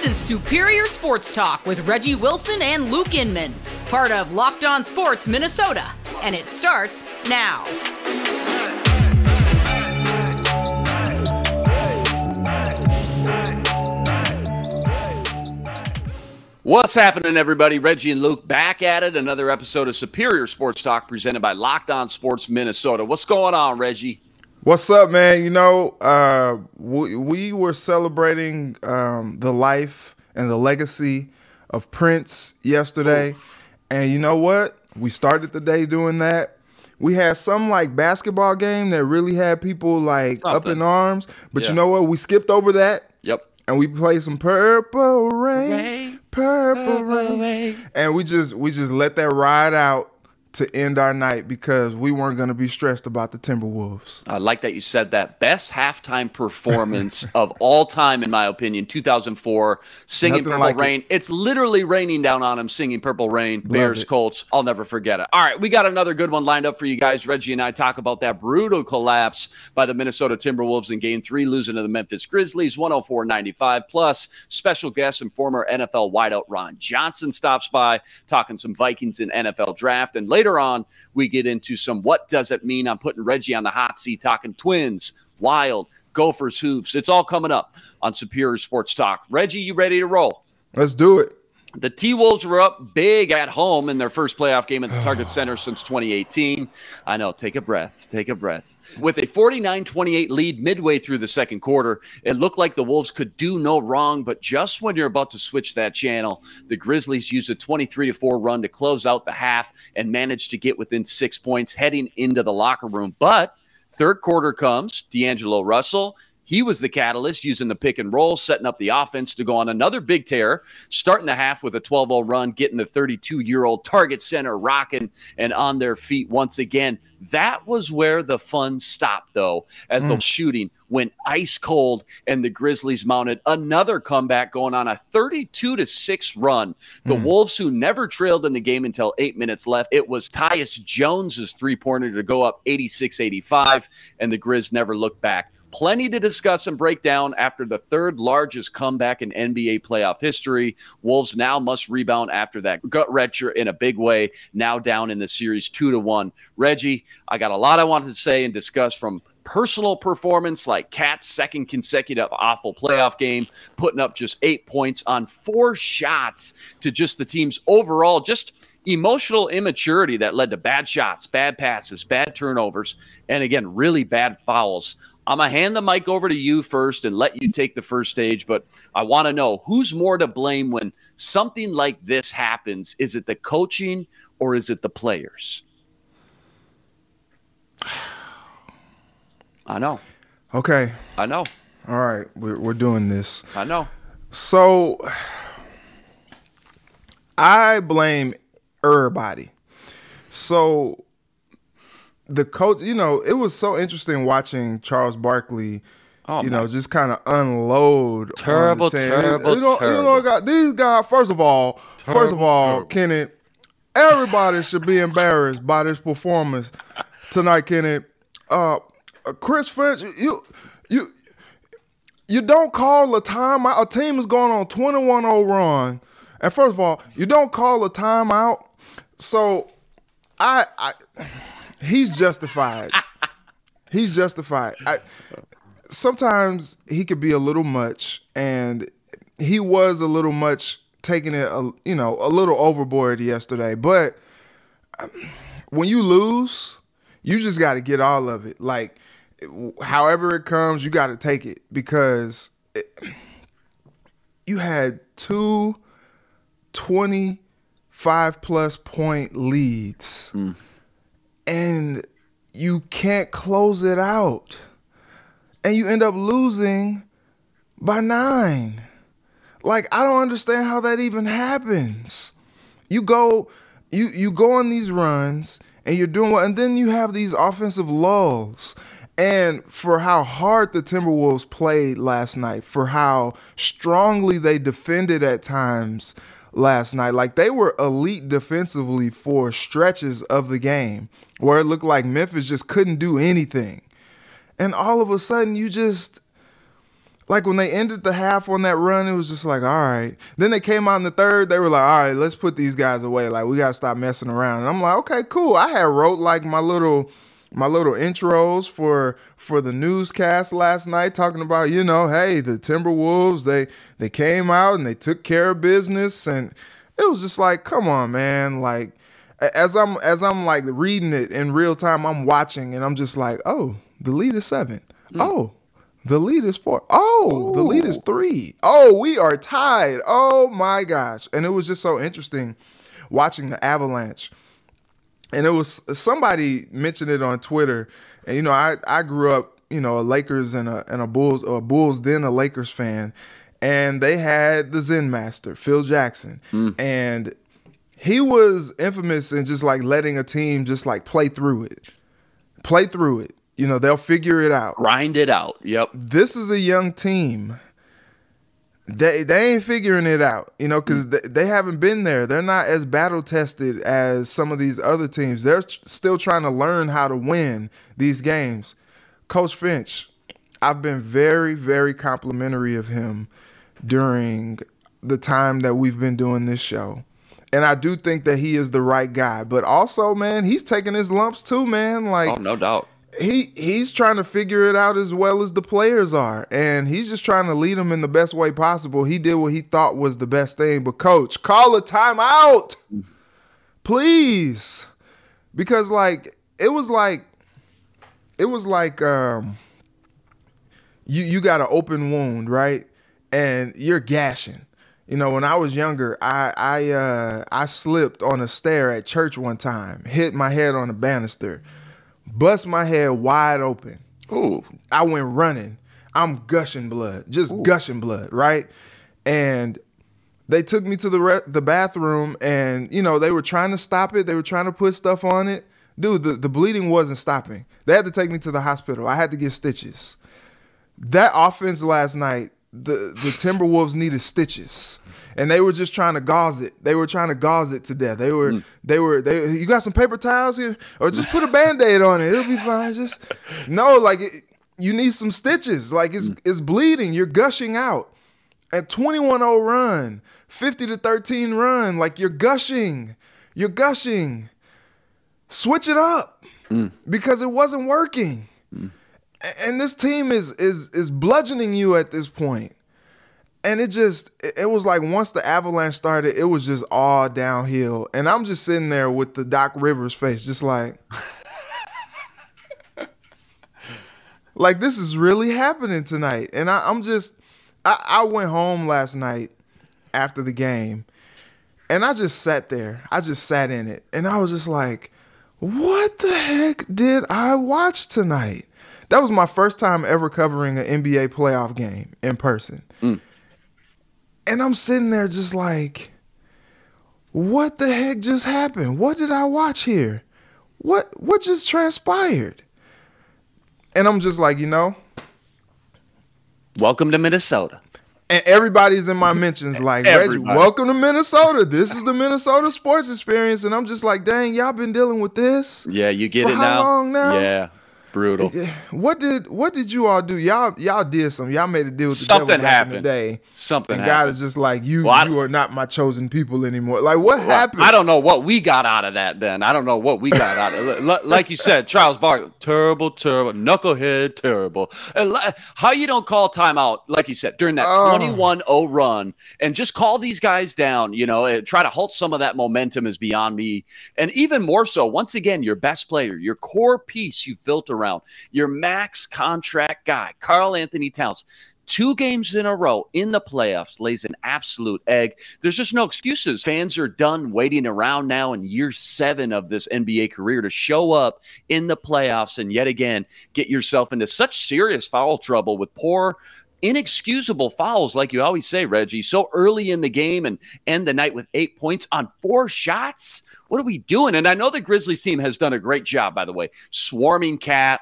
This is Superior Sports Talk with Reggie Wilson and Luke Inman, part of Locked On Sports Minnesota, and it starts now. What's happening, everybody? Reggie and Luke back at it. Another episode of Superior Sports Talk presented by Locked On Sports Minnesota. What's going on, Reggie? What's up, man? You know, we were celebrating the life and the legacy of Prince yesterday. Oof. And you know what? We started the day doing that. We had some like basketball game that really had people like up in arms. But yeah. You know what? We skipped over that. Yep. And we played some Purple Rain, Purple Rain. And we just let that ride out to end our night because we weren't going to be stressed about the Timberwolves. I like that you said that. Best halftime performance of all time, in my opinion, 2004, singing Nothing Purple like Rain. It's literally raining down on him, singing Purple Rain. Love Bears, it. Colts. I'll never forget it. All right, we got another good one lined up for you guys. Reggie and I talk about that brutal collapse by the Minnesota Timberwolves in Game 3, losing to the Memphis Grizzlies, 104-95, plus special guest and former NFL wideout Ron Johnson stops by, talking some Vikings and NFL draft. And later on, we get into some what does it mean. I'm putting Reggie on the hot seat, talking Twins, Wild, Gophers hoops. It's all coming up on Superior Sports Talk. Reggie, you ready to roll? Let's do it. The T-Wolves were up big at home in their first playoff game at the Target Center since 2018. I know, take a breath. With a 49-28 lead midway through the second quarter, it looked like the Wolves could do no wrong, but just when you're about to switch that channel, the Grizzlies used a 23-4 run to close out the half and managed to get within 6 points heading into the locker room. But third quarter comes, D'Angelo Russell. He was the catalyst, using the pick and roll, setting up the offense to go on another big tear, starting the half with a 12-0 run, getting the 32-year-old Target Center rocking and on their feet once again. That was where the fun stopped, though, as the shooting went ice cold and the Grizzlies mounted another comeback, going on a 32-6 run. The Wolves, who never trailed in the game until 8 minutes left, it was Tyus Jones's three-pointer to go up 86-85, and the Grizz never looked back. Plenty to discuss and break down after the third largest comeback in NBA playoff history. Wolves now must rebound after that gut wrencher in a big way, now down in the series 2-1. Reggie, I got a lot I wanted to say and discuss, from personal performance like Cat's second consecutive awful playoff game, putting up just 8 points on 4 shots, to just the team's overall just emotional immaturity that led to bad shots, bad passes, bad turnovers, and again, really bad fouls. I'm going to hand the mic over to you first and let you take the first stage, but I want to know, who's more to blame when something like this happens? Is it the coaching or is it the players? I know. Okay. I know. All right. We're doing this. I know. So I blame everybody. So the coach, you know, it was so interesting watching Charles Barkley, just kind of unload. Terrible. These guys, first of all, Kenny, everybody should be embarrassed by this performance tonight, Kenny. Chris Finch, you don't call a timeout. A team is going on 21-0 run. And first of all, you don't call a timeout. So he's justified. Sometimes he could be a little much, and he was a little much, taking it a little overboard yesterday. But when you lose, you just got to get all of it. Like, however it comes, you got to take it, because you had two 25-plus point leads, and you can't close it out, and you end up losing by 9. Like, I don't understand how that even happens. You go on these runs, and you're doing well, and then you have these offensive lulls. And for how hard the Timberwolves played last night, for how strongly they defended at times last night, like, they were elite defensively for stretches of the game where it looked like Memphis just couldn't do anything. And all of a sudden, you just like when they ended the half on that run, it was just like, all right. Then they came out in the third. They were like, all right, let's put these guys away. Like, we got to stop messing around. And I'm like, okay, cool. I had wrote like my little intros for the newscast last night, talking about, you know, hey, the Timberwolves, they came out and they took care of business. And it was just like, come on, man. Like, as I'm like reading it in real time, I'm watching and I'm just like, oh, the lead is 7. Mm. Oh, the lead is 4. Oh, ooh, the lead is 3. Oh, we are tied. Oh my gosh. And it was just so interesting watching the Avalanche. And it was, somebody mentioned it on Twitter. And, you know, I grew up, you know, a Lakers and a Bulls, or a Bulls then a Lakers fan. And they had the Zen Master, Phil Jackson. Mm. And he was infamous in just like letting a team just like play through it. You know, they'll figure it out. Grind it out. Yep. This is a young team. They ain't figuring it out, you know, because they haven't been there. They're not as battle-tested as some of these other teams. They're still trying to learn how to win these games. Coach Finch, I've been very, very complimentary of him during the time that we've been doing this show. And I do think that he is the right guy. But also, man, he's taking his lumps too, man. Like, oh, no doubt. He's trying to figure it out as well as the players are, and he's just trying to lead them in the best way possible. He did what he thought was the best thing, but coach, call a timeout, please, because like it was like you got an open wound, right, and you're gashing. You know, when I was younger, I slipped on a stair at church one time, hit my head on a banister. Bust my head wide open. Ooh. I went running. I'm gushing blood. Just ooh, gushing blood, right? And they took me to the bathroom, and, you know, they were trying to stop it. They were trying to put stuff on it. Dude, the bleeding wasn't stopping. They had to take me to the hospital. I had to get stitches. That offense last night, the Timberwolves needed stitches. And they were just trying to gauze it. They were trying to gauze it to death. They were, you got some paper towels here? Or just put a Band-Aid on it. It'll be fine. Just, no, like, you need some stitches. Like, it's bleeding. You're gushing out. A 21-0 run, 50-13 run, like, you're gushing. Switch it up. Because it wasn't working. And this team is bludgeoning you at this point. And it was like once the Avalanche started, it was just all downhill. And I'm just sitting there with the Doc Rivers face, just like, like this is really happening tonight. And I went home last night after the game, and I just sat there. I just sat in it. And I was just like, what the heck did I watch tonight? That was my first time ever covering an NBA playoff game in person. Mm. And I'm sitting there just like, what the heck just happened? What did I watch here? What just transpired? And I'm just like, you know. Welcome to Minnesota. And everybody's in my mentions like, Reggie, welcome to Minnesota. This is the Minnesota sports experience. And I'm just like, dang, y'all been dealing with this? Yeah, you get it now. For how long now? Yeah. Brutal. What did you all do? Y'all did something. Y'all made a deal with the devil back in the day. Something happened. And God is just like, you are not my chosen people anymore. Like, what happened? I don't know what we got out of that then. I don't know what we got out of it. Like you said, Charles Barkley, terrible, knucklehead, terrible. And how you don't call timeout, like you said, during that 21-0 run and just call these guys down, you know, and try to halt some of that momentum is beyond me. And even more so, once again, your best player, your core piece you've built around, your max contract guy, Karl Anthony Towns, 2 games in a row in the playoffs, lays an absolute egg. There's just no excuses. Fans are done waiting around now in year 7 of this NBA career to show up in the playoffs and yet again get yourself into such serious foul trouble with poor, inexcusable fouls, like you always say, Reggie, so early in the game and end the night with 8 points on 4 shots. What are we doing? And I know the Grizzlies team has done a great job, by the way, swarming Cat,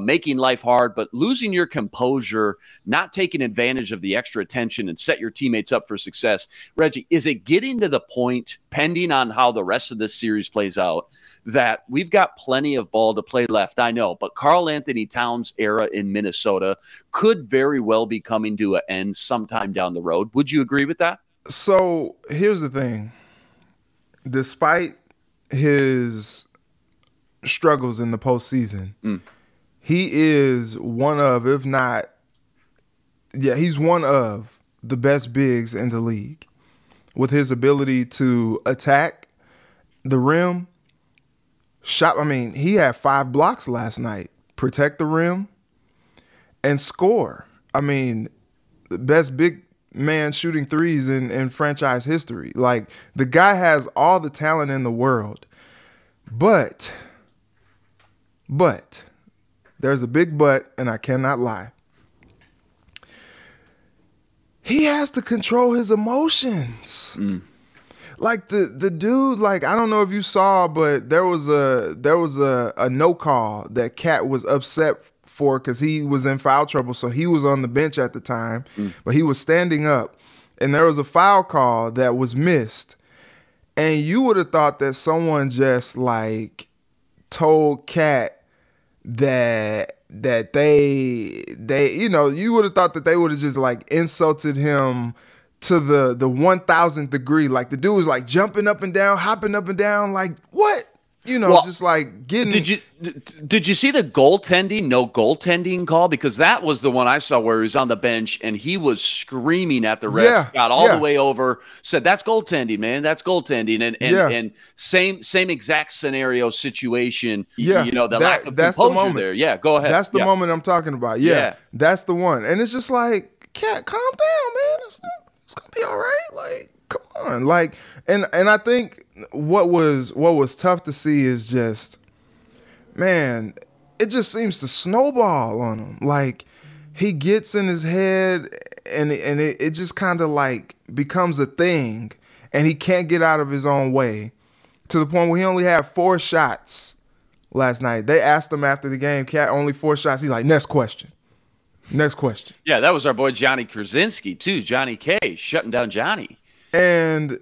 making life hard, but losing your composure, not taking advantage of the extra attention and set your teammates up for success. Reggie, is it getting to the point, pending on how the rest of this series plays out, that we've got plenty of ball to play left? I know, but Karl Anthony Towns' era in Minnesota could very well be coming to an end sometime down the road. Would you agree with that? So here's the thing. Despite his struggles in the postseason, he is one of, if not, he's one of the best bigs in the league with his ability to attack the rim. Shot, I mean, he had 5 blocks last night, protect the rim, and score. I mean, the best big man shooting threes in franchise history. Like, the guy has all the talent in the world. But, there's a big but, and I cannot lie. He has to control his emotions. Like the dude, like, I don't know if you saw, but there was a no call that Cat was upset for because he was in foul trouble. So he was on the bench at the time, but he was standing up, and there was a foul call that was missed. And you would have thought that someone just like told Cat that they you know, you would have thought that they would have just like insulted him to the 1,000th degree. Like, the dude was like jumping up and down, hopping up and down, like, what? You know, well, just like getting. Did you see the no goaltending call? Because that was the one I saw where he was on the bench and he was screaming at the refs, the way over, said, "That's goaltending, man. That's goaltending." And same exact scenario situation. Yeah, you know, lack of composure there. Yeah, go ahead. That's the moment I'm talking about. Yeah, that's the one. And it's just like, Cat, calm down, man. It's gonna be all right. Like, come on. Like, and I think what was tough to see is just, man, it just seems to snowball on him. Like, he gets in his head and it just kind of like becomes a thing, and he can't get out of his own way, to the point where he only had 4 shots last night. They asked him after the game, Cat, only 4 shots. He's like, next question. Yeah, that was our boy Johnny Krasinski too. Johnny K, shutting down Johnny. And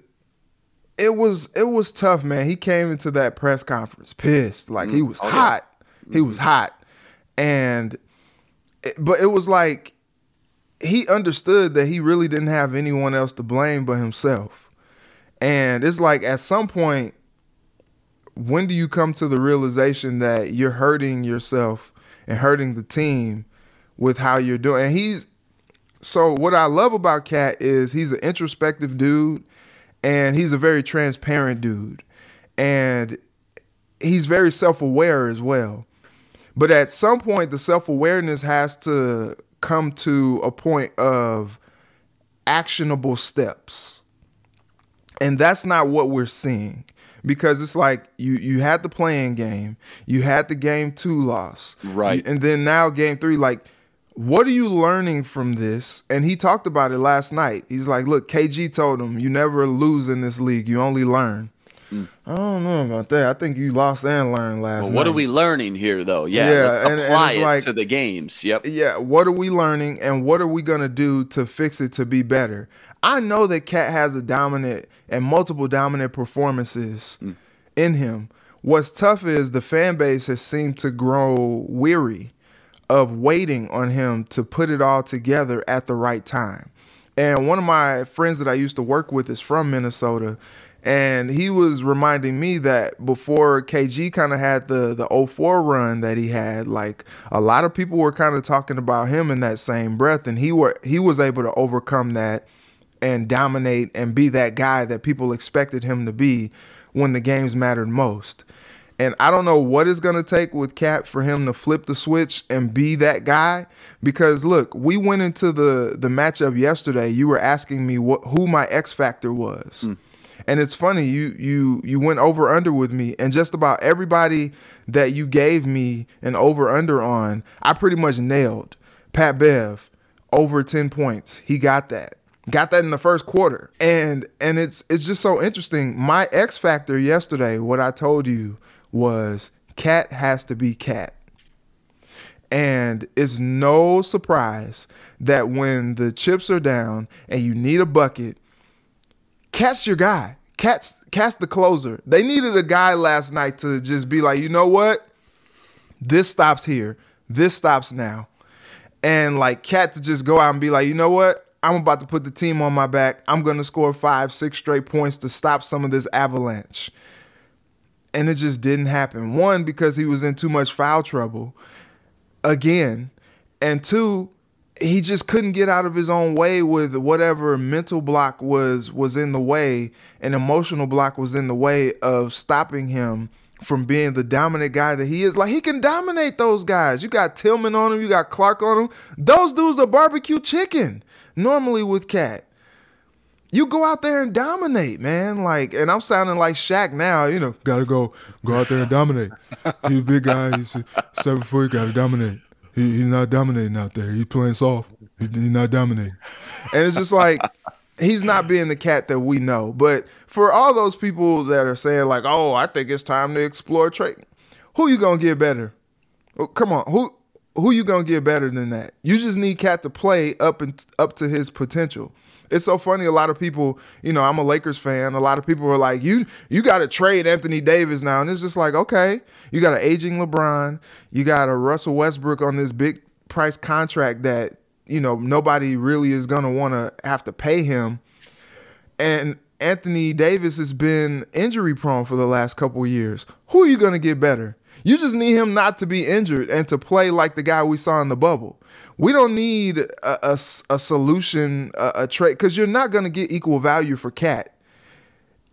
it was tough, man. He came into that press conference pissed. Like, he was hot. He was hot. But it was like he understood that he really didn't have anyone else to blame but himself. And it's like, at some point, when do you come to the realization that you're hurting yourself and hurting the team with how you're doing? And so what I love about Cat is he's an introspective dude. And he's a very transparent dude. And he's very self-aware as well. But at some point, the self-awareness has to come to a point of actionable steps. And that's not what we're seeing. Because it's like you had the play-in game. You had the game 2 loss. Right. And then now game 3, like, what are you learning from this? And he talked about it last night. He's like, look, KG told him, you never lose in this league. You only learn. I don't know about that. I think you lost and learned last night. What are we learning here, though? Yeah, apply it like, to the games. Yep. Yeah, what are we learning, and what are we going to do to fix it to be better? I know that Cat has a dominant and multiple dominant performances in him. What's tough is the fan base has seemed to grow weary of waiting on him to put it all together at the right time. And one of my friends that I used to work with is from Minnesota, and he was reminding me that before KG kind of had the 04 run that he had, like, a lot of people were kind of talking about him in that same breath, and he was able to overcome that and dominate and be that guy that people expected him to be when the games mattered most. And I don't know what it's going to take with Cat for him to flip the switch and be that guy. Because, look, we went into the matchup yesterday. You were asking me who my X factor was. And it's funny, you went over-under with me. And just about everybody that you gave me an over-under on, I pretty much nailed. Pat Bev, over 10 points. He got that. Got that in the first quarter. And it's just so interesting. My X factor yesterday, what I told you was Cat has to be Cat. And it's no surprise that when the chips are down and you need a bucket, Cat's your guy. Cat's the closer. They needed a guy last night to just be like, you know what? This stops here. This stops now. And like Cat to just go out and be like, you know what? I'm about to put the team on my back. I'm going to score 5-6 straight points to stop some of this avalanche. And it just didn't happen. One, because he was in too much foul trouble again. And two, he just couldn't get out of his own way with whatever mental block was in the way, an emotional block was in the way of stopping him from being the dominant guy that he is. Like, he can dominate those guys. You got Tillman on him. You got Clark on him. Those dudes are barbecue chicken. Normally with Cat, you go out there and dominate, man. Like, and I'm sounding like Shaq now, you know, gotta go out there and dominate. He's a big guy, he's 7 foot, gotta dominate. He's not dominating out there. He's playing soft. He's not dominating. And it's just like, he's not being the Cat that we know. But for all those people that are saying like, oh, I think it's time to explore trade, who you gonna get better? Oh, come on, who you gonna get better than that? You just need Cat to play up to his potential. It's so funny. A lot of people, you know, I'm a Lakers fan. A lot of people are like, you got to trade Anthony Davis now, and it's just like, okay, you got an aging LeBron, you got a Russell Westbrook on this big price contract that you know nobody really is gonna want to have to pay him, and Anthony Davis has been injury prone for the last couple of years. Who are you gonna get better? You just need him not to be injured and to play like the guy we saw in the bubble. We don't need a solution, a trade, because you're not going to get equal value for Cat.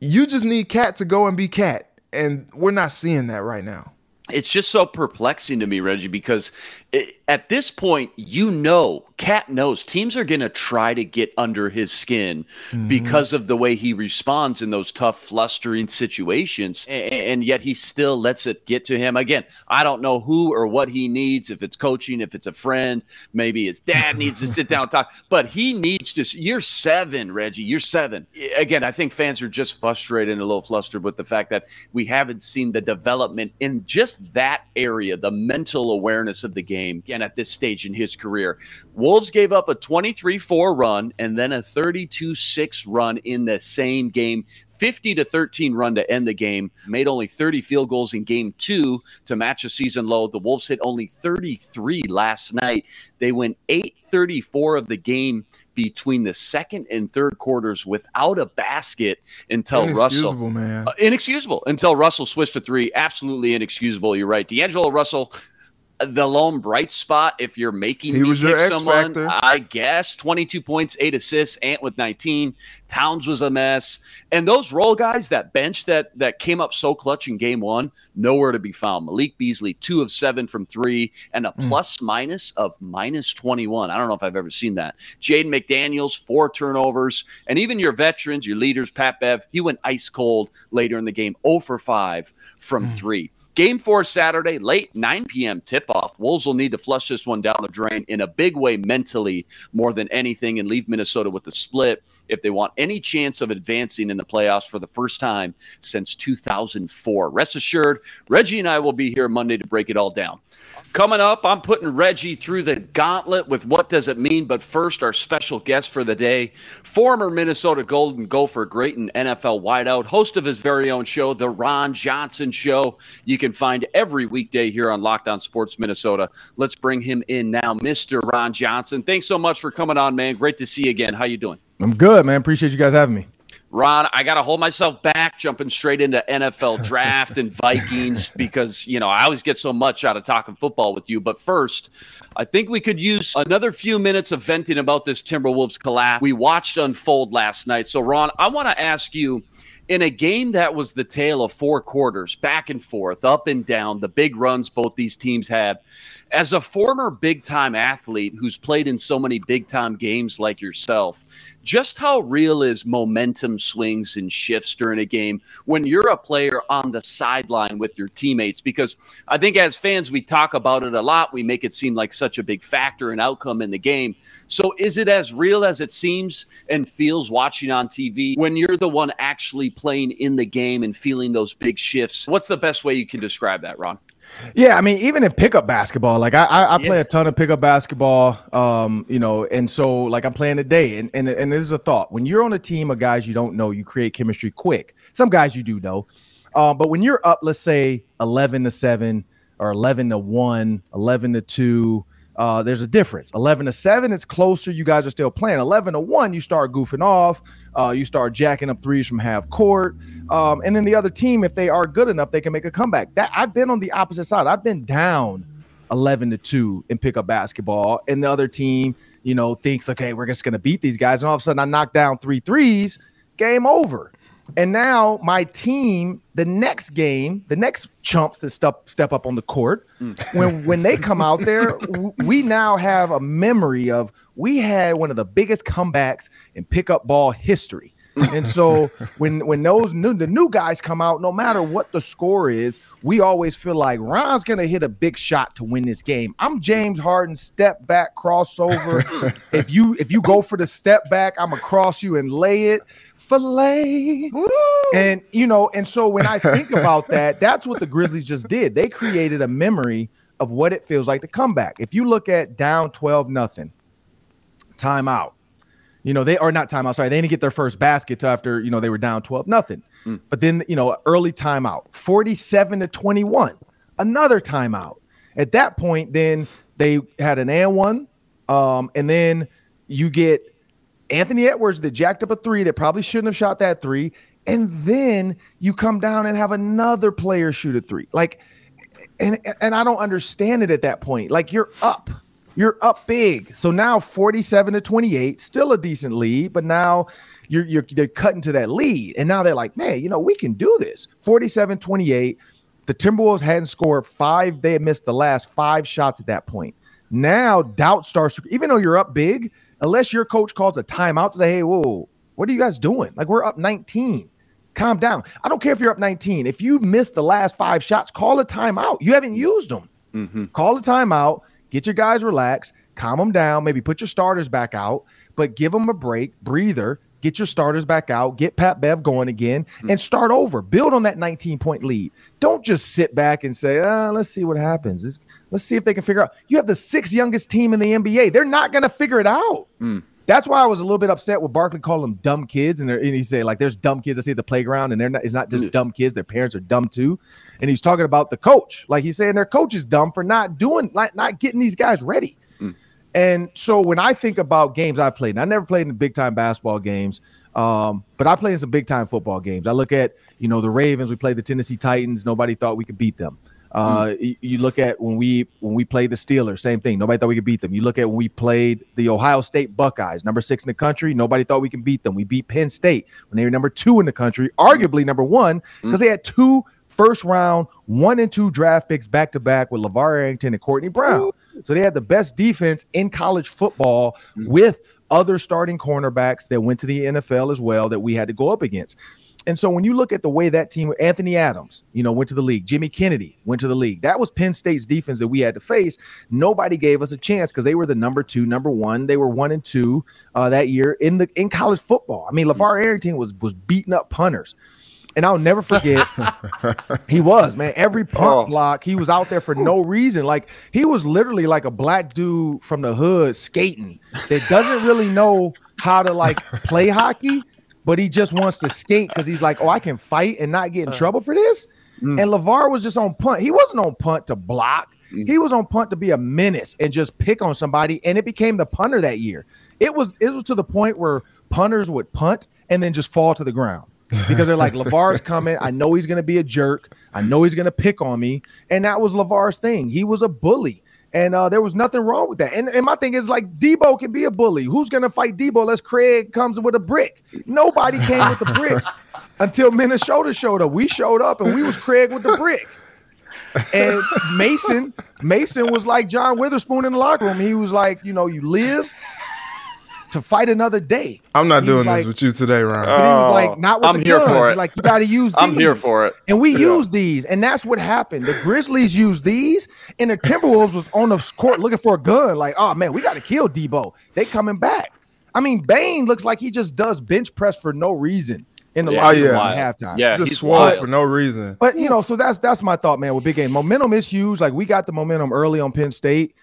You just need Cat to go and be Cat, and we're not seeing that right now. It's just so perplexing to me, Reggie, because at this point, you know, Cat knows teams are going to try to get under his skin because of the way he responds in those tough, flustering situations, and yet he still lets it get to him. Again, I don't know who or what he needs, if it's coaching, if it's a friend, maybe his dad needs to sit down and talk, but he needs to – you're seven, Reggie, you're seven. Again, I think fans are just frustrated and a little flustered with the fact that we haven't seen the development in just that area, the mental awareness of the game. Again, at this stage in his career, Wolves gave up a 23-4 run and then a 32-6 run in the same game, 50-13 run to end the game, made only 30 field goals in game two to match a season low. The Wolves hit only 33 last night. They went 8-34 of the game between the second and third quarters without a basket until Russell. Inexcusable, man. Inexcusable until Russell switched to three. Absolutely inexcusable. You're right. D'Angelo Russell, the lone bright spot, if you're making me pick someone, I guess. 22 points, 8 assists, Ant with 19. Towns was a mess. And those role guys, that bench that came up so clutch in game one, nowhere to be found. Malik Beasley, 2 of 7 from 3, and a plus-minus of minus 21. I don't know if I've ever seen that. Jaden McDaniels, 4 turnovers. And even your veterans, your leaders, Pat Bev, he went ice cold later in the game, 0 for 5 from 3. Game 4 Saturday, late 9 p.m. tip-off. Wolves will need to flush this one down the drain in a big way mentally more than anything and leave Minnesota with a split if they want any chance of advancing in the playoffs for the first time since 2004. Rest assured, Reggie and I will be here Monday to break it all down. Coming up, I'm putting Reggie through the gauntlet with what does it mean, but first our special guest for the day, former Minnesota Golden Gopher great and NFL wideout, host of his very own show, The Ron Johnson Show. You can find every weekday here on Locked On Sports Minnesota. Let's bring him in now, Mr. Ron Johnson. Thanks so much for coming on, man. Great to see you again. How you doing? I'm good, man. Appreciate you guys having me. Ron, I got to hold myself back, jumping straight into NFL draft and Vikings because, you know, I always get so much out of talking football with you. But first, I think we could use another few minutes of venting about this Timberwolves collapse we watched unfold last night. So, Ron, I want to ask you, in a game that was the tale of four quarters, back and forth, up and down, the big runs both these teams had. As a former big-time athlete who's played in so many big-time games like yourself, just how real is momentum swings and shifts during a game when you're a player on the sideline with your teammates? Because I think as fans, we talk about it a lot. We make it seem like such a big factor and outcome in the game. So is it as real as it seems and feels watching on TV when you're the one actually playing in the game and feeling those big shifts? What's the best way you can describe that, Ron? Yeah, I mean, even in pickup basketball, like I play a ton of pickup basketball, you know, and so like I'm playing today, and this is a thought. When you're on a team of guys you don't know, you create chemistry quick. Some guys you do know, but when you're up, let's say 11-7 or 11-1, 11-2, there's a difference. 11-7, it's closer. You guys are still playing. 11-1, you start goofing off. You start jacking up threes from half court. And then the other team, if they are good enough, they can make a comeback. That I've been on the opposite side. I've been down 11-2 in pickup basketball. And the other team, you know, thinks, okay, we're just going to beat these guys. And all of a sudden I knock down 3 threes, game over. And now my team, the next game, the next chumps that step up on the court, when they come out there, we now have a memory of we had one of the biggest comebacks in pickup ball history. And so when those new guys come out, no matter what the score is, we always feel like Ron's going to hit a big shot to win this game. I'm James Harden, step back, crossover. If you go for the step back, I'm going to cross you and lay it. Filet. Woo! And, you know, and so when I think about that, that's what the Grizzlies just did. They created a memory of what it feels like to come back. If you look at down 12-0, timeout. You know, they are not timeout. Sorry, they didn't get their first basket till after, you know, they were down 12-0. But then, you know, early timeout, 47-21, another timeout. At that point, then they had an and one. And then you get Anthony Edwards that jacked up a three that probably shouldn't have shot that three. And then you come down and have another player shoot a three. Like, and I don't understand it at that point. Like, you're up. You're up big. So now 47-28, still a decent lead, but now they're cutting to that lead. And now they're like, man, you know, we can do this. 47-28. The Timberwolves hadn't scored 5. They had missed the last 5 shots at that point. Now doubt starts, even though you're up big, unless your coach calls a timeout to say, hey, whoa, what are you guys doing? Like, we're up 19. Calm down. I don't care if you're up 19. If you missed the last 5 shots, call a timeout. You haven't used them. Mm-hmm. Call a timeout. Get your guys relaxed, calm them down, maybe put your starters back out, but give them a break, breather, get your starters back out, get Pat Bev going again, and start over. Build on that 19-point lead. Don't just sit back and say, let's see what happens. Let's see if they can figure out. You have the 6th youngest team in the NBA. They're not going to figure it out. That's why I was a little bit upset when Barkley called them dumb kids. And he said, like, there's dumb kids I see at the playground, and it's not just dumb kids. Their parents are dumb, too. And he's talking about the coach. Like, he's saying their coach is dumb for not getting these guys ready. And so when I think about games I played, and I never played in big-time basketball games, but I played in some big-time football games. I look at, you know, the Ravens. We played the Tennessee Titans. Nobody thought we could beat them. You look at when we played the Steelers, same thing. Nobody thought we could beat them. You look at when we played the Ohio State Buckeyes, number 6 in the country. Nobody thought we could beat them. We beat Penn State when they were number 2 in the country, arguably number 1, because they had 2 first-round 1 and 2 draft picks back-to-back with LeVar Arrington and Courtney Brown. So they had the best defense in college football with other starting cornerbacks that went to the NFL as well that we had to go up against. And so when you look at the way that team, Anthony Adams, you know, went to the league. Jimmy Kennedy went to the league. That was Penn State's defense that we had to face. Nobody gave us a chance because they were the number 2, number 1. They were 1 and 2 that year in college football. I mean, LeVar Arrington was beating up punters. And I'll never forget, he was, man. Every punt block, he was out there for no reason. Like, he was literally like a black dude from the hood skating that doesn't really know how to, like, play hockey. But he just wants to skate because he's like, oh, I can fight and not get in trouble for this? And LeVar was just on punt. He wasn't on punt to block. He was on punt to be a menace and just pick on somebody, and it became the punter that year. It was to the point where punters would punt and then just fall to the ground because they're like, LeVar's coming. I know he's going to be a jerk. I know he's going to pick on me. And that was LeVar's thing. He was a bully. And there was nothing wrong with that. And my thing is, like, Debo can be a bully. Who's going to fight Debo unless Craig comes with a brick? Nobody came with a brick. until Minnesota showed up. We showed up, and we was Craig with the brick. And Mason was like John Witherspoon in the locker room. He was like, you know, you live to fight another day. I'm not doing this with you today, Ron. He was like, not with I'm the here guns. For it. Like, you got to use these. I'm here for it. And we used these, and that's what happened. The Grizzlies used these, and the Timberwolves was on the court looking for a gun. Like, oh, man, we got to kill Debo. They coming back. I mean, Bane looks like he just does bench press for no reason in the locker room at halftime. Yeah, just swore for no reason. But, you know, so that's my thought, man, with big game. Momentum is huge. Like, we got the momentum early on Penn State.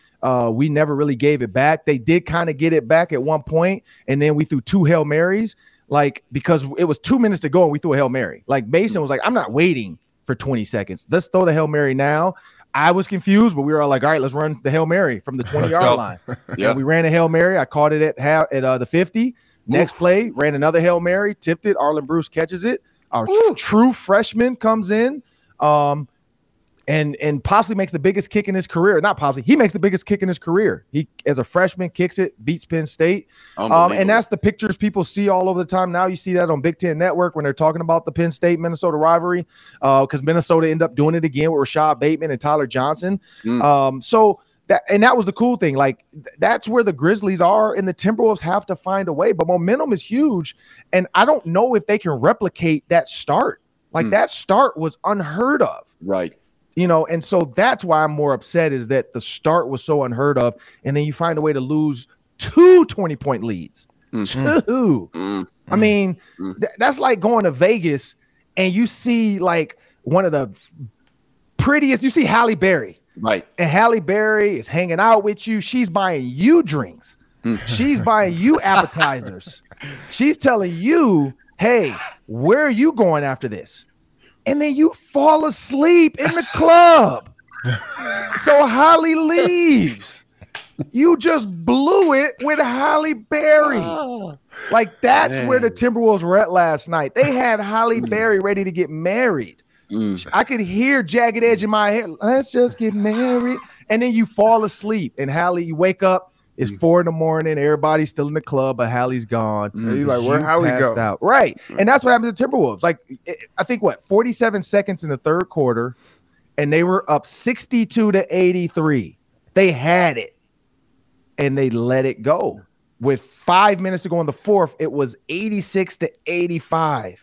We never really gave it back. They did kind of get it back at one point, and then we threw two Hail Marys, like, because it was 2 minutes to go, and we threw a Hail Mary. Like, Mason was like, I'm not waiting for 20 seconds. Let's throw the Hail Mary now. I was confused, but we were all like, all right, let's run the Hail Mary from the 20-yard line. Yeah. We ran a Hail Mary. I caught it at the 50. Next play, ran another Hail Mary, tipped it. Arlen Bruce catches it. Our true freshman comes in and possibly makes the biggest kick in his career. Not possibly. He makes the biggest kick in his career. He, as a freshman, kicks it, beats Penn State. And that's the pictures people see all over the time. Now you see that on Big Ten Network when they're talking about the Penn State-Minnesota rivalry because Minnesota ended up doing it again with Rashad Bateman and Tyler Johnson. So that was the cool thing. Like, that's where the Grizzlies are, and the Timberwolves have to find a way. But momentum is huge, and I don't know if they can replicate that start. Like, that start was unheard of. Right. You know, and so that's why I'm more upset is that the start was so unheard of, and then you find a way to lose two 20-point leads. I mean, that's like going to Vegas, and you see, like, one of the prettiest – you see Halle Berry. Right. And Halle Berry is hanging out with you. She's buying you drinks. She's buying you appetizers. She's telling you, hey, where are you going after this? And then you fall asleep in the club. So Holly leaves. You just blew it with Halle Berry. Like, that's where the Timberwolves were at last night. They had Halle Berry ready to get married. I could hear Jagged Edge in my head. Let's just get married. And then you fall asleep. And Halle, you wake up. It's 4 a.m. Everybody's still in the club, but Halle's gone. He's like, where'd Halle go? Out. Right. And that's what happened to the Timberwolves. Like, I think, 47 seconds in the third quarter, and they were up 62-83. They had it, and they let it go. With 5 minutes to go in the fourth, it was 86-85.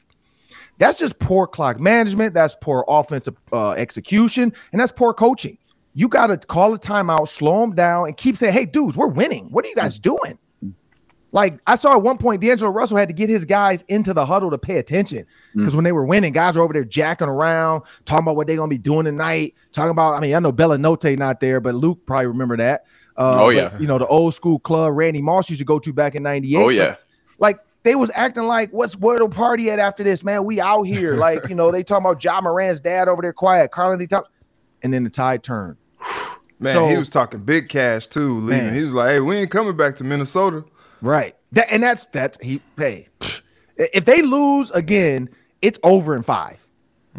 That's just poor clock management. That's poor offensive execution, and that's poor coaching. You got to call a timeout, slow them down, and keep saying, hey, dudes, we're winning. What are you guys doing? Like, I saw at one point D'Angelo Russell had to get his guys into the huddle to pay attention because when they were winning, guys were over there jacking around, talking about what they're going to be doing tonight, talking about – I mean, I know Bellanotte not there, but Luke probably remember that. But, you know, the old school club Randy Moss used to go to back in 98. Like, they was acting like, where the party at after this, man? We out here. Like, you know, they talking about Ja Morant's dad over there quiet, Karl Anthony Towns, and then the tide turned. Man, so, he was talking big cash too. Leaving. He was like, "Hey, we ain't coming back to Minnesota." Right. Hey, if they lose again, it's over in five.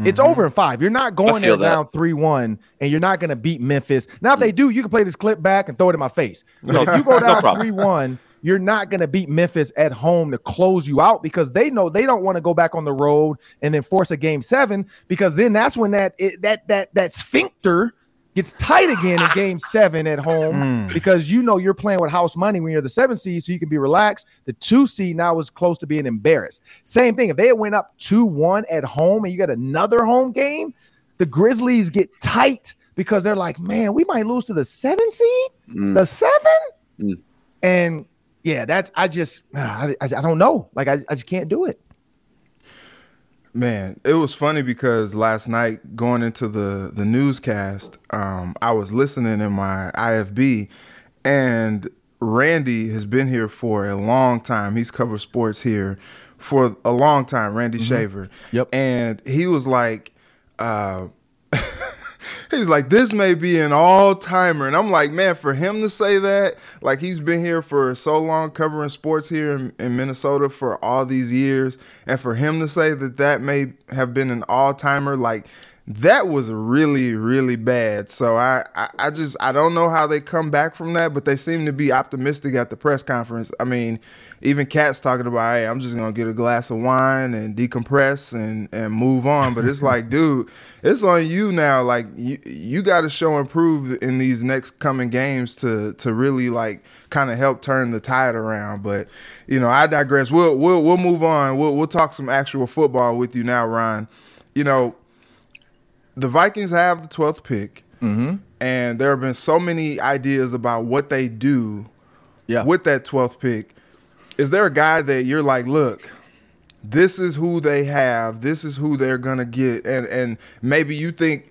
It's over in five. You're not going there down 3-1, and you're not going to beat Memphis. Now, if they do, you can play this clip back and throw it in my face. No, if you go down 3-1, you're not going to beat Memphis at home to close you out because they know they don't want to go back on the road and then force a game 7 because then that's when that sphincter gets tight again in game 7 at home because you know you're playing with house money when you're the 7 seed, so you can be relaxed. The 2 seed now is close to being embarrassed. Same thing. If they went up 2-1 at home and you got another home game, the Grizzlies get tight because they're like, man, we might lose to the 7 seed, the 7, and yeah, that's I don't know. Like I just can't do it. Man, it was funny because last night going into the newscast, I was listening in my IFB, and Randy has been here for a long time. He's covered sports here for a long time, Randy Shaver. Yep. And he was like, he's like, this may be an all-timer. And I'm like, man, for him to say that, like he's been here for so long covering sports here in Minnesota for all these years. And for him to say that may have been an all-timer, like that was really, really bad. So I don't know how they come back from that, but they seem to be optimistic at the press conference. I mean, even Kat's talking about, hey, I'm just going to get a glass of wine and decompress and move on. But it's like, dude, it's on you now. Like, you got to show and prove in these next coming games to really, like, kind of help turn the tide around. But, you know, I digress. We'll move on. We'll talk some actual football with you now, Ron. You know, the Vikings have the 12th pick, mm-hmm. and there have been so many ideas about what they do with that 12th pick. Is there a guy that you're like, look, this is who they have, this is who they're going to get, and maybe you think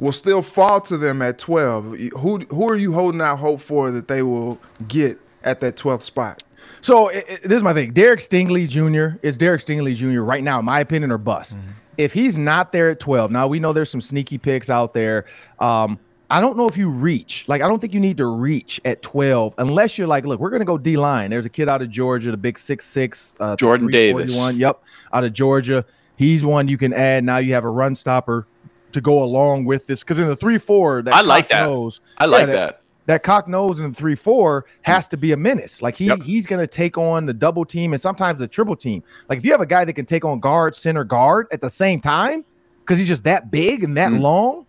will still fall to them at 12? Who are you holding out hope for that they will get at that 12th spot? So this is my thing. Derek Stingley Jr. is Derek Stingley Jr. right now, in my opinion, or bust. Mm-hmm. If he's not there at 12, now we know there's some sneaky picks out there. I don't know if you reach. Like, I don't think you need to reach at 12 unless you're like, look, we're going to go D-line. There's a kid out of Georgia, the big 6'6", Jordan Davis. Yep, out of Georgia. He's one you can add. Now you have a run stopper to go along with this. Because in the 3-4, that I like that. Knows, I like that. That cock nose in the 3-4 has to be a menace. Like he's going to take on the double team and sometimes the triple team. Like if you have a guy that can take on guard, center, guard at the same time, because he's just that big and that long,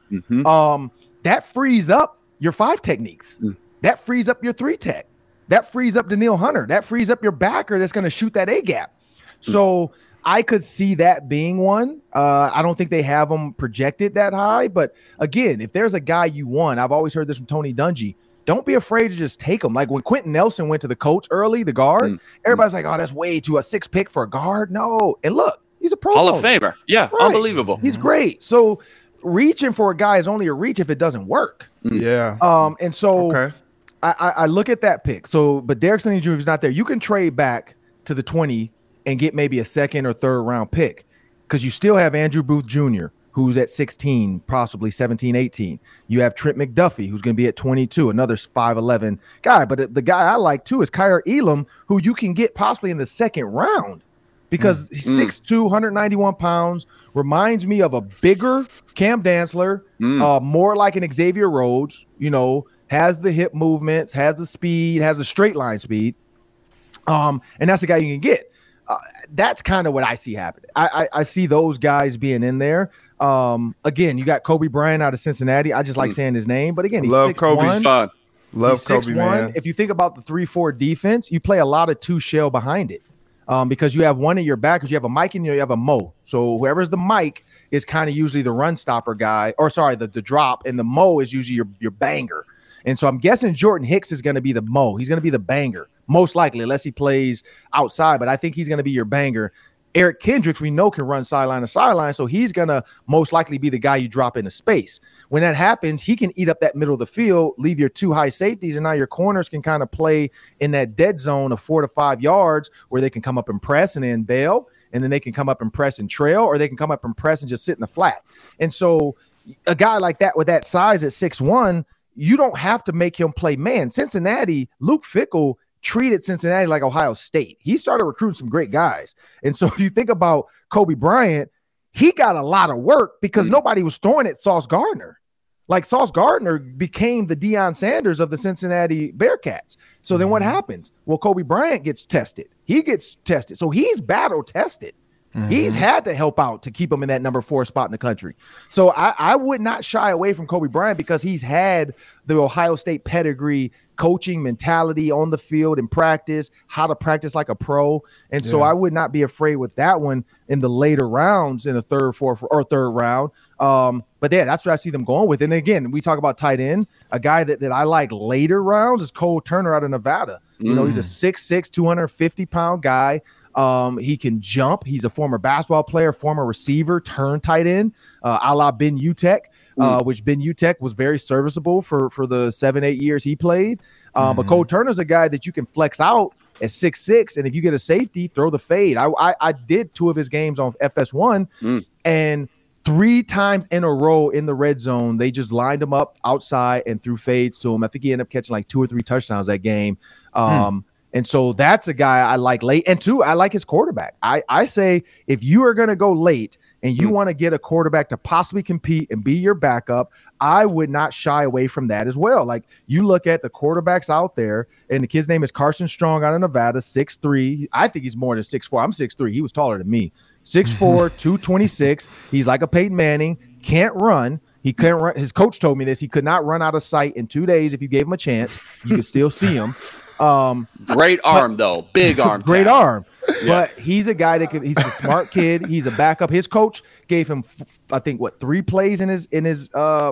that frees up your 5 techniques. Mm. That frees up your 3 tech. That frees up Daniil Hunter. That frees up your backer that's going to shoot that A gap. So I could see that being one. I don't think they have them projected that high. But again, if there's a guy you want, I've always heard this from Tony Dungy. Don't be afraid to just take them. Like when Quentin Nelson went to the coach early, the guard, everybody's like, oh, that's way too a 6 pick for a guard. No. And look, he's a pro. Hall of Famer. Yeah. Right. Unbelievable. He's great. So reaching for a guy is only a reach if it doesn't work. Yeah. And so I look at that pick. So, but Derek Stingley Jr. is not there. You can trade back to the 20 and get maybe a 2nd or 3rd round pick because you still have Andrew Booth Jr., who's at 16, possibly 17, 18. You have Trent McDuffie, who's going to be at 22, another 5'11 guy. But the guy I like, too, is Kyle Elam, who you can get possibly in the 2nd round because he's 6'2", 191 pounds, reminds me of a bigger Cam Dantzler, more like an Xavier Rhodes, you know, has the hip movements, has the speed, has the straight line speed. And that's the guy you can get. That's kind of what I see happening. I see those guys being in there. Again, you got Kobe Bryant out of Cincinnati. I just like saying his name, but again, he's 6'1". Love Kobe, man. If you think about the 3-4 defense, you play a lot of 2 shell behind it because you have one in your backers, you have a Mike and you have a Mo. So whoever's the Mike is kind of usually the run stopper guy, or sorry, the drop, and the Mo is usually your banger. And so I'm guessing Jordan Hicks is going to be the Mo. He's going to be the banger, most likely, unless he plays outside. But I think he's going to be your banger. Eric Kendricks, we know, can run sideline to sideline, so he's going to most likely be the guy you drop into space. When that happens, he can eat up that middle of the field, leave your 2 high safeties, and now your corners can kind of play in that dead zone of 4 to 5 yards where they can come up and press and then bail, and then they can come up and press and trail, or they can come up and press and just sit in the flat. And so a guy like that with that size at 6'1", you don't have to make him play man. Cincinnati, Luke Fickell treated Cincinnati like Ohio State. He started recruiting some great guys. And so if you think about Kobe Bryant, he got a lot of work because nobody was throwing at Sauce Gardner. Like Sauce Gardner became the Deion Sanders of the Cincinnati Bearcats. So then what happens? Well, Kobe Bryant gets tested. He gets tested. So he's battle tested. Mm-hmm. He's had to help out to keep him in that number 4 spot in the country. So I would not shy away from Kobe Bryant because he's had the Ohio State pedigree, coaching mentality on the field and practice, how to practice like a pro. And so I would not be afraid with that one in the later rounds in the 3rd, 4th, or 3rd round. But yeah, that's what I see them going with. And again, we talk about tight end. A guy that I like later rounds is Cole Turner out of Nevada. You know, he's a 6'6", 250-pound guy. He can jump. He's a former basketball player, former receiver, turned tight end, a la Ben Utecht, which Ben Utecht was very serviceable for the 7-8 years he played. But Cole Turner's a guy that you can flex out at 6'6", and if you get a safety, throw the fade. I did 2 of his games on FS1, and 3 times in a row in the red zone, they just lined him up outside and threw fades to him. I think he ended up catching like 2 or 3 touchdowns that game. And so that's a guy I like late. And two, I like his quarterback. I say if you are going to go late and you want to get a quarterback to possibly compete and be your backup, I would not shy away from that as well. Like you look at the quarterbacks out there, and the kid's name is Carson Strong out of Nevada, 6'3". I think he's more than 6'4". I'm 6'3". He was taller than me. 6'4", 226. He's like a Peyton Manning, can't run. He couldn't run. His coach told me this. He could not run out of sight in 2 days if you gave him a chance. You could still see him. Great arm though, big arm, great talent. Arm. Yeah. But he's a guy that he's a smart kid. He's a backup. His coach gave him, I think, what, 3 plays in his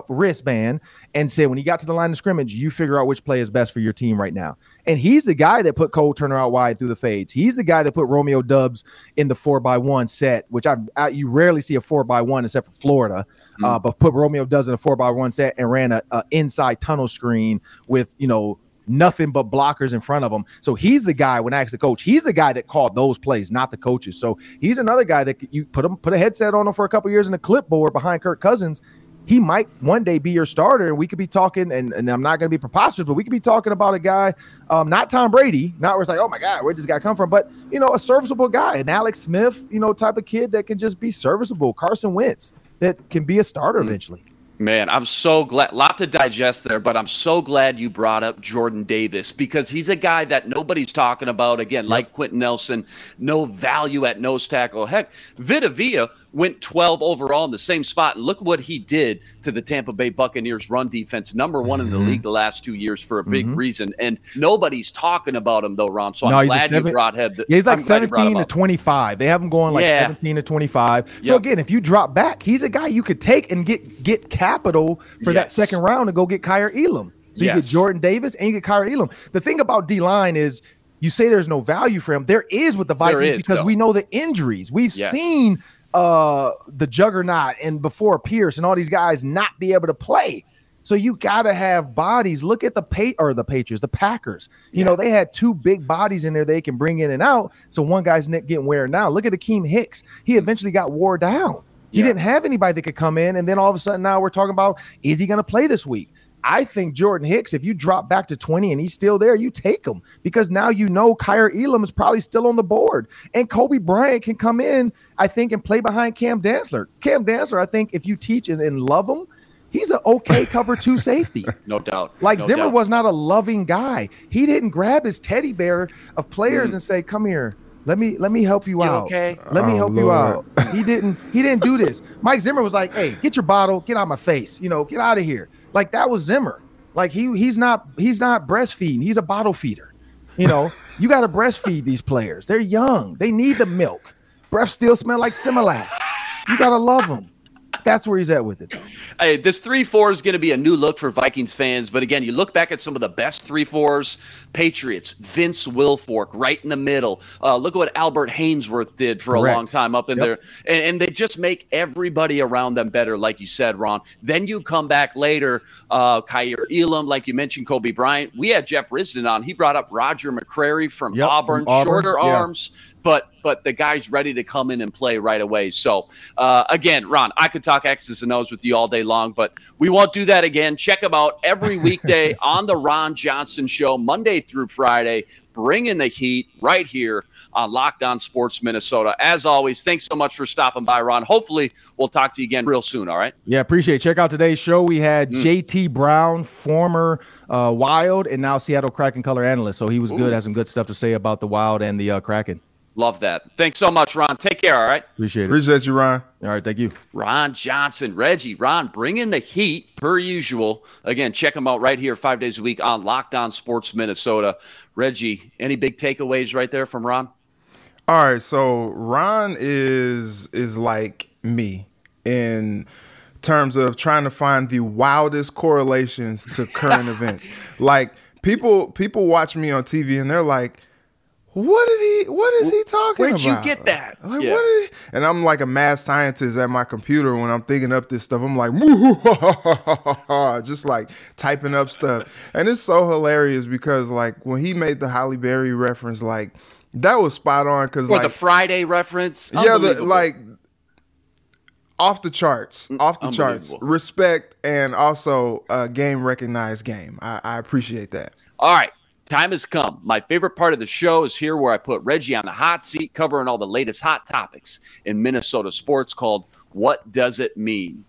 wristband, and said when he got to the line of scrimmage, you figure out which play is best for your team right now. And he's the guy that put Cole Turner out wide through the fades. He's the guy that put Romeo Dubs in the 4x1 set, which you rarely see a 4x1 except for Florida, but put Romeo Dubs in a 4x1 set and ran a inside tunnel screen with, you know, nothing but blockers in front of him. So he's the guy, when I asked the coach, he's the guy that called those plays, not the coaches. So he's another guy that you put a headset on him for a couple of years and a clipboard behind Kirk Cousins. He might one day be your starter, and we could be talking, and I'm not going to be preposterous, but we could be talking about a guy, not Tom Brady, not where it's like, oh my God, where'd this guy come from? But, you know, a serviceable guy, an Alex Smith, you know, type of kid that can just be serviceable, Carson Wentz, that can be a starter eventually. Man, I'm so glad. A lot to digest there, but I'm so glad you brought up Jordan Davis, because he's a guy that nobody's talking about. Again, like Quentin Nelson, no value at nose tackle. Heck, Vitavia went 12 overall in the same spot, and look what he did to the Tampa Bay Buccaneers run defense, number one in the league the last 2 years for a big reason. And nobody's talking about him, though, Ron. So I'm glad you brought him. He's like 17 to 25. They have him going like 17 to 25. So again, if you drop back, he's a guy you could take and get capital for that second round to go get Kyle Elam. So you get Jordan Davis and you get Kyle Elam. The thing about D-line is you say there's no value for him. There is with the Vikings because we know the injuries. We've seen the juggernaut and before Pierce and all these guys not be able to play. So you got to have bodies. Look at the Patriots, the Packers. You know, they had 2 big bodies in there they can bring in and out. So one guy's getting wear now. Look at Akeem Hicks. He eventually got wore down. He didn't have anybody that could come in, and then all of a sudden now we're talking about, is he going to play this week? I think Jordan Hicks, if you drop back to 20 and he's still there, you take him, because now you know Kyle Elam is probably still on the board, and Kobe Bryant can come in, I think, and play behind Cam Dantzler. Cam Dantzler, I think, if you teach and love him, he's an okay cover 2 safety. No doubt. Like no Zimmer doubt. Was not a loving guy. He didn't grab his teddy bear of players and say, come here. Let me help you out. Okay? Let me help Lord. You out. He didn't do this. Mike Zimmer was like, "Hey, get your bottle, get out of my face. You know, get out of here." Like that was Zimmer. Like he's not breastfeeding. He's a bottle feeder. You know, you got to breastfeed these players. They're young. They need the milk. Breath still smell like Similac. You got to love them. That's where he's at with it. Hey, this 3-4 is going to be a new look for Vikings fans. But again, you look back at some of the best 3-4s. Patriots, Vince Wilfork right in the middle. Look what Albert Hainsworth did for a long time up in there. And they just make everybody around them better, like you said, Ron. Then you come back later, Kyle Elam, like you mentioned, Kobe Bryant. We had Jeff Risden on. He brought up Roger McCrary from Auburn. Shorter arms. But the guy's ready to come in and play right away. So, again, Ron, I could talk X's and O's with you all day long, but we won't do that again. Check them out every weekday on the Ron Johnson Show, Monday through Friday. Bring in the heat right here on Locked On Sports Minnesota. As always, thanks so much for stopping by, Ron. Hopefully, we'll talk to you again real soon, all right? Yeah, appreciate it. Check out today's show. We had JT Brown, former Wild, and now Seattle Kraken color analyst. So he was good, had some good stuff to say about the Wild and the Kraken. Love that. Thanks so much, Ron. Take care, all right? Appreciate it. Appreciate you, Ron. All right, thank you. Ron Johnson, Reggie, Ron, bring in the heat per usual. Again, check them out right here 5 days a week on Locked On Sports Minnesota. Reggie, any big takeaways right there from Ron? All right, so Ron is like me in terms of trying to find the wildest correlations to current events. Like, people watch me on TV, and they're like, What is he talking about? Where'd you get that? Like, what is, and I'm like a mad scientist at my computer when I'm thinking up this stuff. I'm like, just like typing up stuff. And it's so hilarious because like when he made the Halle Berry reference, like that was spot on. Cause like the Friday reference. Yeah. Like off the charts, respect. And also game recognized game. I appreciate that. All right. Time has come. My favorite part of the show is here where I put Reggie on the hot seat, covering all the latest hot topics in Minnesota sports called What Does It Mean?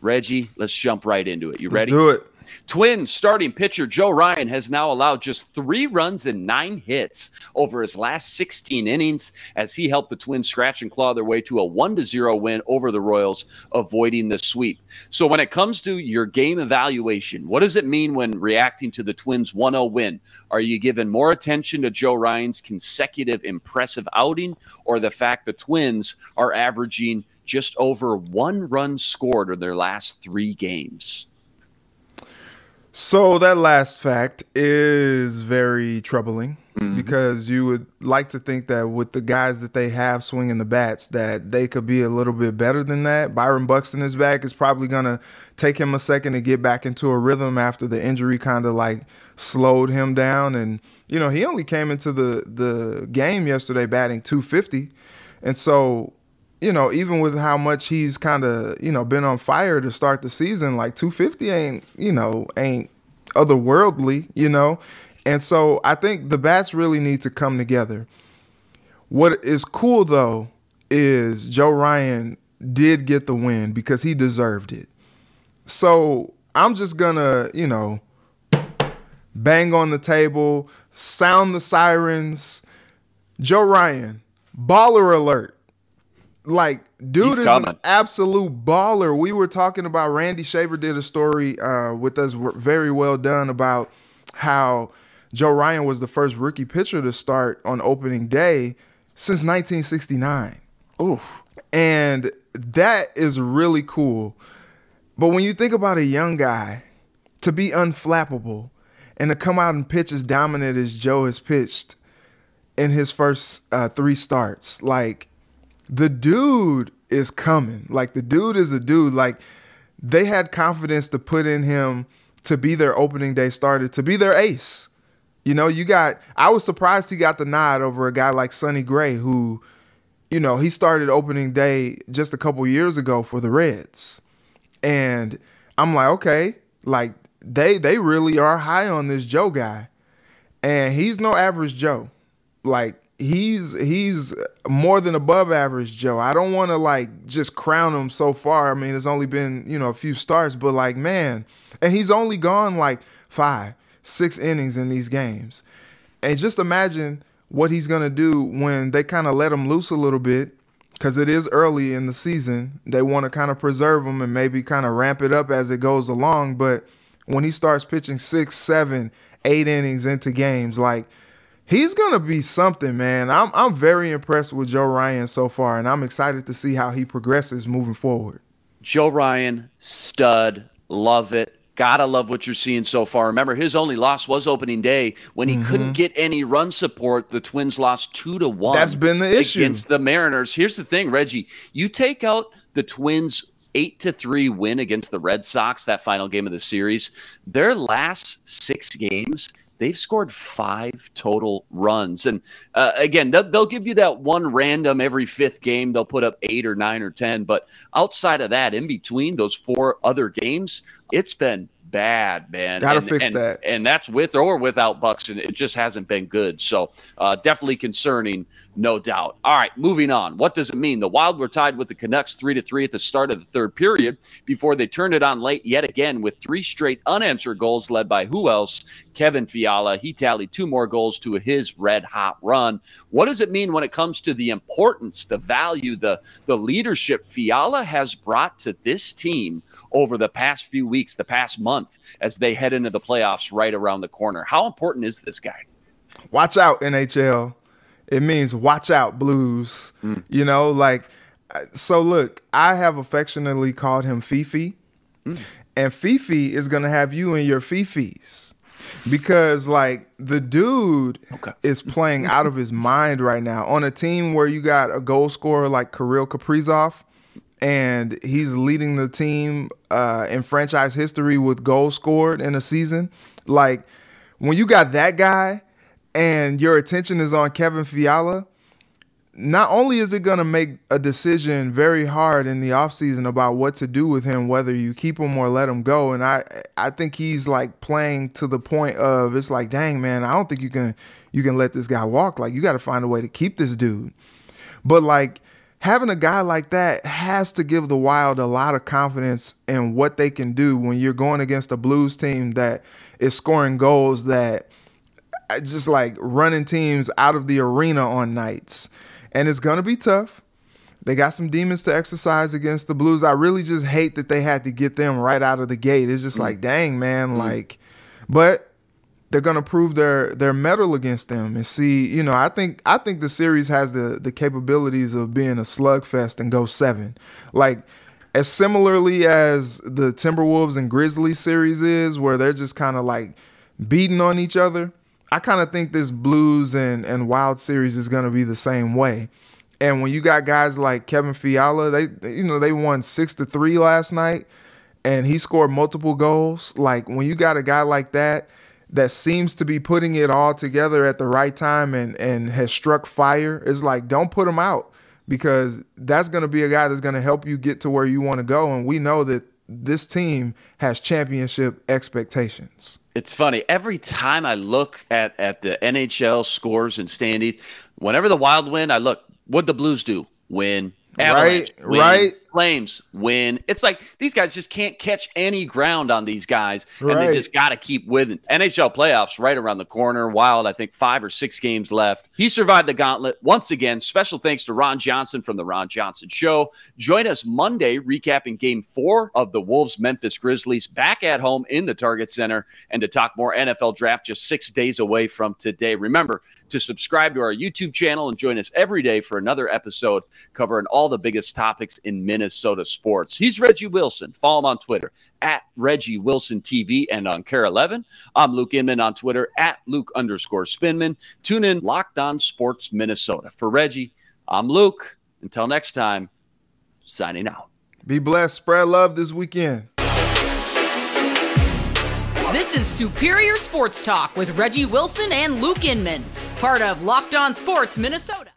Reggie, let's jump right into it. You ready? Let's do it. Twins starting pitcher Joe Ryan has now allowed just 3 runs and 9 hits over his last 16 innings as he helped the Twins scratch and claw their way to a 1-0 win over the Royals, avoiding the sweep. So when it comes to your game evaluation, what does it mean when reacting to the Twins' 1-0 win? Are you giving more attention to Joe Ryan's consecutive impressive outing or the fact the Twins are averaging just over 1 run scored in their last 3 games? So that last fact is very troubling because you would like to think that with the guys that they have swinging the bats that they could be a little bit better than that. Byron Buxton is back. It's probably going to take him a second to get back into a rhythm after the injury kind of like slowed him down. And, you know, he only came into the game yesterday batting .250. And so, you know, even with how much he's kind of, you know, been on fire to start the season, like 250 ain't otherworldly, you know. And so I think the bats really need to come together. What is cool, though, is Joe Ryan did get the win because he deserved it. So I'm just going to, you know, bang on the table, sound the sirens. Joe Ryan, baller alert. Like, dude is an absolute baller. We were talking about Randy Shaver did a story with us, very well done, about how Joe Ryan was the first rookie pitcher to start on opening day since 1969. Oof. And that is really cool. But when you think about a young guy, to be unflappable and to come out and pitch as dominant as Joe has pitched in his first 3 starts, like, the dude is coming. Like, the dude is a dude. Like, they had confidence to put in him to be their opening day starter, to be their ace. You know, you got – I was surprised he got the nod over a guy like Sonny Gray who, you know, he started opening day just a couple years ago for the Reds. And I'm like, okay, like, they really are high on this Joe guy. And he's no average Joe. Like, He's more than above average Joe. I don't want to like just crown him so far. I mean, it's only been, you know, a few starts, but like, man, and he's only gone like 5-6 innings in these games. And just imagine what he's going to do when they kind of let him loose a little bit, because it is early in the season. They want to kind of preserve him and maybe kind of ramp it up as it goes along. But when he starts pitching 6, 7, 8 innings into games, like, he's going to be something, man. I'm very impressed with Joe Ryan so far, and I'm excited to see how he progresses moving forward. Joe Ryan, stud, love it. Gotta love what you're seeing so far. Remember, his only loss was opening day when he couldn't get any run support. The Twins lost 2-1. That's been the issue against the Mariners. Here's the thing, Reggie. You take out the Twins' 8-3 win against the Red Sox, that final game of the series, their last 6 games – they've scored 5 total runs. And again, they'll give you that one random every 5th game. They'll put up 8 or 9 or 10. But outside of that, in between those 4 other games, it's been bad, man. Got to fix that. And that's with or without Buxton. It just hasn't been good. So definitely concerning, no doubt. All right, moving on. What does it mean? The Wild were tied with the Canucks 3-3 at the start of the 3rd period before they turned it on late yet again with 3 straight unanswered goals led by who else? Kevin Fiala. He tallied 2 more goals to his red-hot run. What does it mean when it comes to the importance, the value, the leadership Fiala has brought to this team over the past few weeks, the past month, as they head into the playoffs right around the corner? How important is this guy? Watch out, NHL. It means watch out, Blues. You know, like, so look, I have affectionately called him Fifi. And Fifi is going to have you in your Fifis because, like, the dude is playing out of his mind right now on a team where you got a goal scorer like Kirill Kaprizov, and he's leading the team in franchise history with goals scored in a season. Like, when you got that guy and your attention is on Kevin Fiala, not only is it going to make a decision very hard in the offseason about what to do with him, whether you keep him or let him go. And I think he's like playing to the point of, it's like, dang, man, I don't think you can let this guy walk. Like, you got to find a way to keep this dude. But like, having a guy like that has to give the Wild a lot of confidence in what they can do when you're going against a Blues team that is scoring goals that just like running teams out of the arena on nights. And it's going to be tough. They got some demons to exercise against the Blues. I really just hate that they had to get them right out of the gate. It's just like, dang, man, like, but they're going to prove their mettle against them and see, you know, I think the series has the capabilities of being a slugfest and go 7. Like, as similarly as the Timberwolves and Grizzlies series is, where they're just kind of like beating on each other, I kind of think this Blues and Wild series is going to be the same way. And when you got guys like Kevin Fiala, they won 6-3 last night and he scored multiple goals. Like, when you got a guy like that seems to be putting it all together at the right time and has struck fire, it's like, don't put him out, because that's going to be a guy that's going to help you get to where you want to go. And we know that this team has championship expectations. It's funny. Every time I look at the NHL scores and standings, whenever the Wild win, I look, what'd the Blues do? Win. Avalanche, right, win. Right. Flames win. It's like these guys just can't catch any ground on these guys, right, and they just got to keep winning. NHL playoffs right around the corner. Wild, I think 5 or 6 games left. He survived the gauntlet once again. Special thanks to Ron Johnson from the Ron Johnson Show. Join us Monday recapping Game 4 of the Wolves Memphis Grizzlies back at home in the Target Center, and to talk more NFL draft just 6 days away from today. Remember to subscribe to our YouTube channel and join us every day for another episode covering all the biggest topics in Minnesota sports. He's Reggie Wilson. Follow him on Twitter at Reggie Wilson TV and on Care 11. I'm Luke Inman on Twitter at Luke_Spinman. Tune in Locked On Sports Minnesota. For Reggie, I'm Luke. Until next time, signing out. Be blessed. Spread love this weekend. This is Superior Sports Talk with Reggie Wilson and Luke Inman, part of Locked On Sports Minnesota.